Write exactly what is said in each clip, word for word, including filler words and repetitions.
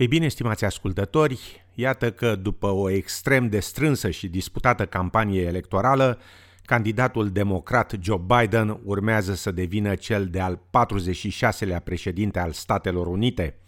Ei bine, stimați ascultători, iată că după o extrem de strânsă și disputată campanie electorală, candidatul democrat Joe Biden urmează să devină cel de-al patruzeci și șaselea președinte al Statelor Unite.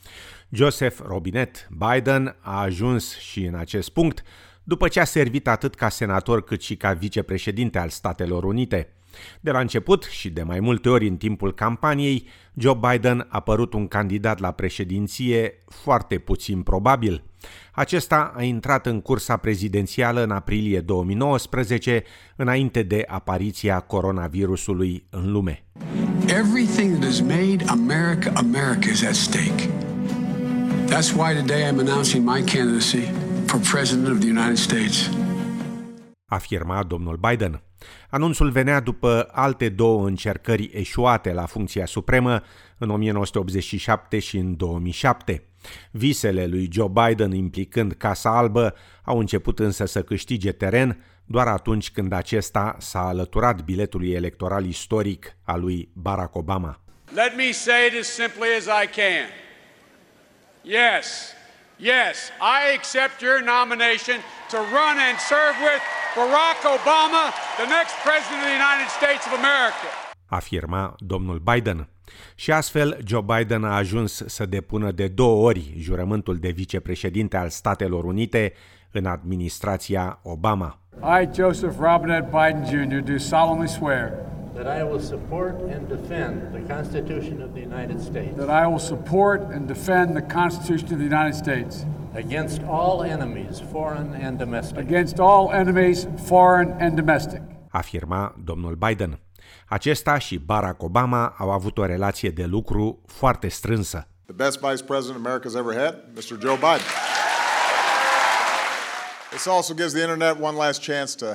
Joseph Robinette Biden a ajuns și în acest punct după ce a servit atât ca senator cât și ca vicepreședinte al Statelor Unite. De la început și de mai multe ori în timpul campaniei, Joe Biden a părut un candidat la președinție foarte puțin probabil. Acesta a intrat în cursa prezidențială în aprilie două mii nouăsprezece, înainte de apariția coronavirusului în lume. Everything that has made America America is at stake. That's why today I'm announcing my candidacy for President of the United States, afirma domnul Biden. Anunțul venea după alte două încercări eșuate la funcția supremă în o mie nouă sute optzeci și șapte și în două mii șapte. Visele lui Joe Biden implicând Casa Albă au început însă să câștige teren doar atunci când acesta s-a alăturat biletului electoral istoric al lui Barack Obama. Let me say it as simply as I can. Yes, yes, I accept your nomination to run and serve with Barack Obama, the next president of the United States of America, afirma domnul Biden. Și astfel, Joe Biden a ajuns să depună de două ori jurământul de vicepreședinte al Statelor Unite în administrația Obama. I, Joseph Robinette Biden Junior, do solemnly swear that I will support and defend the Constitution of the United States. That I will support and defend the Constitution of the United States. Against all enemies, foreign and domestic. Against all enemies, foreign and domestic, afirma domnul Biden. Acesta și Barack Obama au avut o relație de lucru foarte strânsă. The best vice president America's ever had, mister Joe Biden. This also gives the internet one last chance to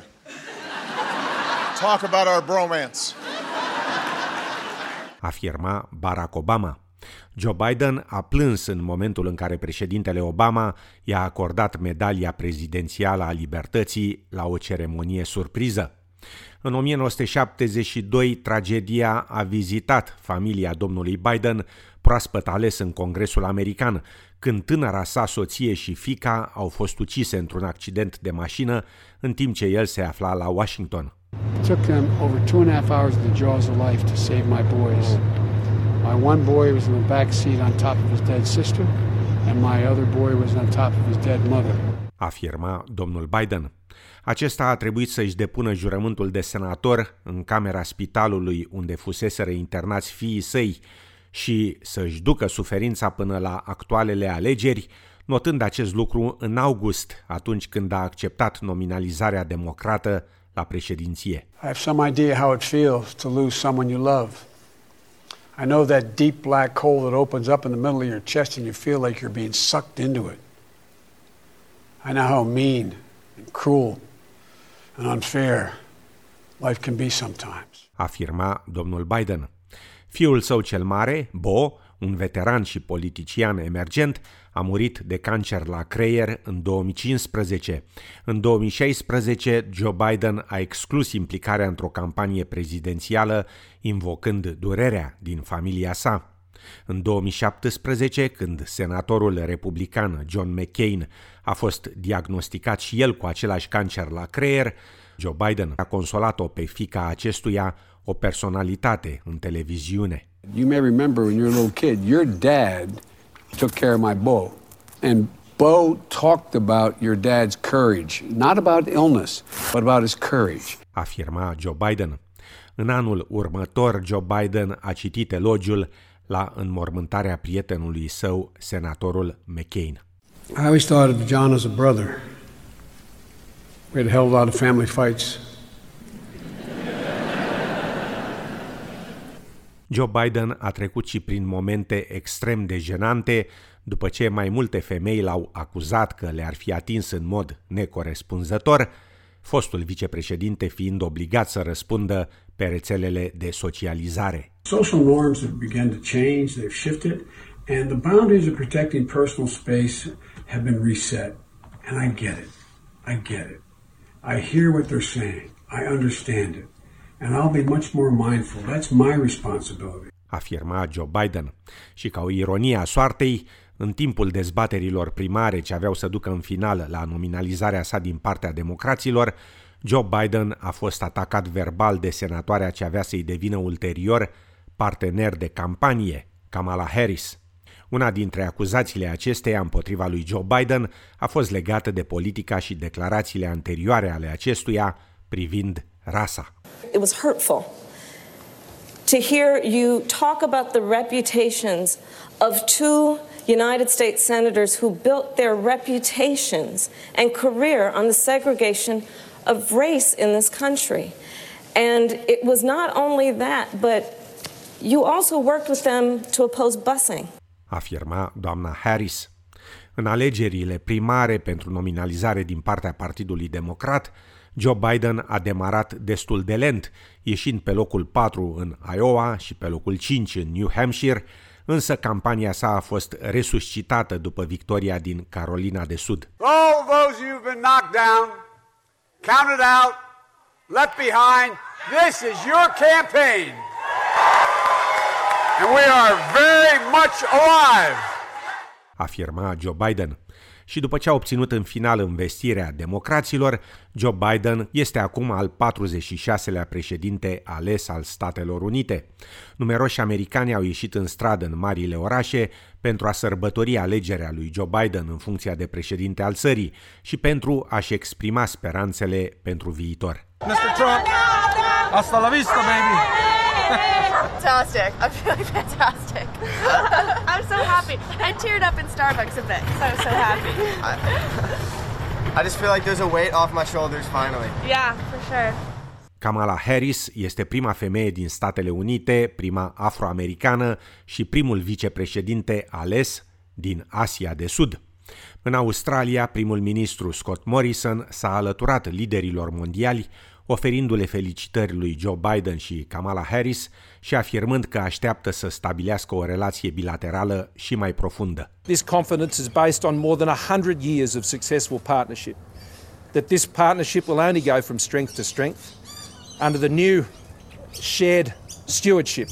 talk about our bromance, afirma Barack Obama. Joe Biden a plâns în momentul în care președintele Obama i-a acordat medalia prezidențială a libertății la o ceremonie surpriză. În o mie nouă sute șaptezeci și doi, tragedia a vizitat familia domnului Biden, proaspăt ales în Congresul American, când tânăra sa soție și fiica au fost ucise într-un accident de mașină, în timp ce el se afla la Washington. My one boy was in the back seat on top of his dead sister, and my other boy was on top of his dead mother, afirma domnul Biden. Acesta a trebuit să-și depună jurământul de senator în camera spitalului unde fuseseră internați fiii săi și să-și ducă suferința până la actualele alegeri, notând acest lucru în august, atunci când a acceptat nominalizarea democrată la președinție. I have some idea how it feels to lose someone you love. I know that deep black hole that opens up in the middle of your chest and you feel like you're being sucked into it. I know how mean and cruel and unfair life can be sometimes, afirma domnul Biden. Fiul său cel mare, Beau, un veteran și politician emergent, a murit de cancer la creier în două mii cincisprezece. În două mii șaisprezece, Joe Biden a exclus implicarea într-o campanie prezidențială, invocând durerea din familia sa. În două mii șaptesprezece, când senatorul republican John McCain a fost diagnosticat și el cu același cancer la creier, Joe Biden a consolat-o pe fiica acestuia, o personalitate în televiziune. You may remember when you were a little kid, your dad took care of my Beau. And Beau talked about your dad's courage, not about illness, but about his courage, afirma Joe Biden. În anul următor, Joe Biden a citit elogiul la înmormântarea prietenului său, senatorul McCain. I always thought of John as a brother. We had held a lot of family fights. Joe Biden a trecut și prin momente extrem de jenante, după ce mai multe femei l-au acuzat că le-ar fi atins în mod necorespunzător, fostul vicepreședinte fiind obligat să răspundă pe rețelele de socializare. Social norms have begun to change, they've shifted, and the boundaries of protecting personal space have been reset. And I get it. I get it. I hear what they're saying. I understand it. And I'll be much more mindful. That's my responsibility, afirma Joe Biden. Și ca o ironie a soartei, În timpul dezbaterilor primare ce aveau să ducă în finală la nominalizarea sa din partea democraților, Joe Biden a fost atacat verbal de senatoarea ce avea să-i devină ulterior partener de campanie, Kamala Harris. Una dintre acuzațiile acesteia împotriva lui Joe Biden a fost legată de politica și declarațiile anterioare ale acestuia privind rasa. It was hurtful to hear you talk about the reputations of two United States senators who built their reputations and career on the segregation of race in this country. And it was not only that, but you also worked with them to oppose busing, afirma doamna Harris. În alegerile primare pentru nominalizare din partea Partidului Democrat, Joe Biden a demarat destul de lent, ieșind pe locul patru în Iowa și pe locul cinci în New Hampshire, însă campania sa a fost resuscitată după victoria din Carolina de Sud. All those who've been knocked down, counted out, left behind, this is your campaign. And we are very much alive, afirma Joe Biden. Și după ce a obținut în final învestirea democraților, Joe Biden este acum al patruzeci și șaselea președinte ales al Statelor Unite. Numeroși americani au ieșit în stradă în marile orașe pentru a sărbători alegerea lui Joe Biden în funcția de președinte al țării și pentru a-și exprima speranțele pentru viitor. mister Trump, hasta la vista, baby! Fantastic. I'm feeling fantastic. I'm so happy. I teared up in Starbucks a bit. So, so happy. I, I just feel like there's a weight off my shoulders finally. Yeah, for sure. Kamala Harris este prima femeie din Statele Unite, prima afroamericană și primul vicepreședinte ales din Asia de Sud. În Australia, primul ministru Scott Morrison s-a alăturat liderilor mondiali, oferindu-le felicitări lui Joe Biden și Kamala Harris și afirmând că așteaptă să stabilească o relație bilaterală și mai profundă. This confidence is based on more than one hundred years of successful partnership. That this partnership will only go from strength to strength under the new shared stewardship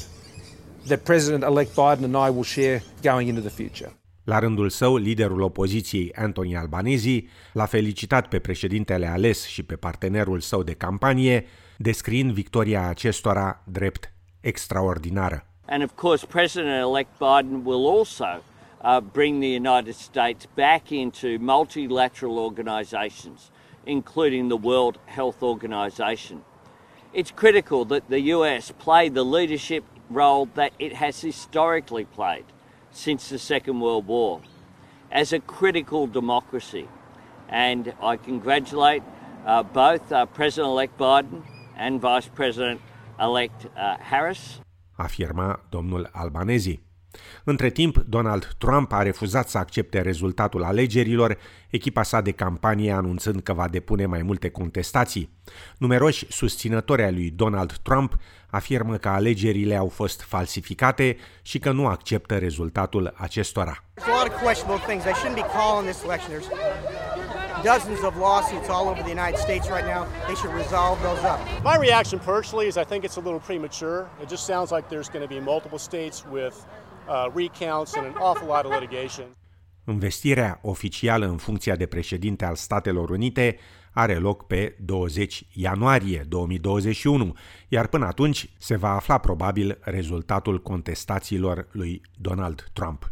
that President-elect Biden and I will share going into the future. La rândul său, liderul opoziției Anthony Albanese l-a felicitat pe președintele ales și pe partenerul său de campanie, descriind victoria acestora drept extraordinară. And of course, President-elect Biden will also uh, bring the United States back into multilateral organizations, including the World Health Organization. It's critical that the U S play the leadership role that it has historically played since the Second World War, as a critical democracy. And I congratulate uh, both uh, President-elect Biden and Vice President-elect uh, Harris, afirma domnul Albanese. Între timp, Donald Trump a refuzat să accepte rezultatul alegerilor, echipa sa de campanie anunțând că va depune mai multe contestații. Numeroși susținători ai lui Donald Trump afirmă că alegerile au fost falsificate și că nu acceptă rezultatul acestora. Dozens of lawsuits all over the United States right now. They should resolve those up. My reaction personally is I think it's a little premature. It just sounds like there's going to be multiple states with Uh, recounts and an awful lot of litigation. Învestirea oficială în funcția de președinte al Statelor Unite are loc pe douăzeci ianuarie două mii douăzeci și unu, iar până atunci se va afla probabil rezultatul contestațiilor lui Donald Trump.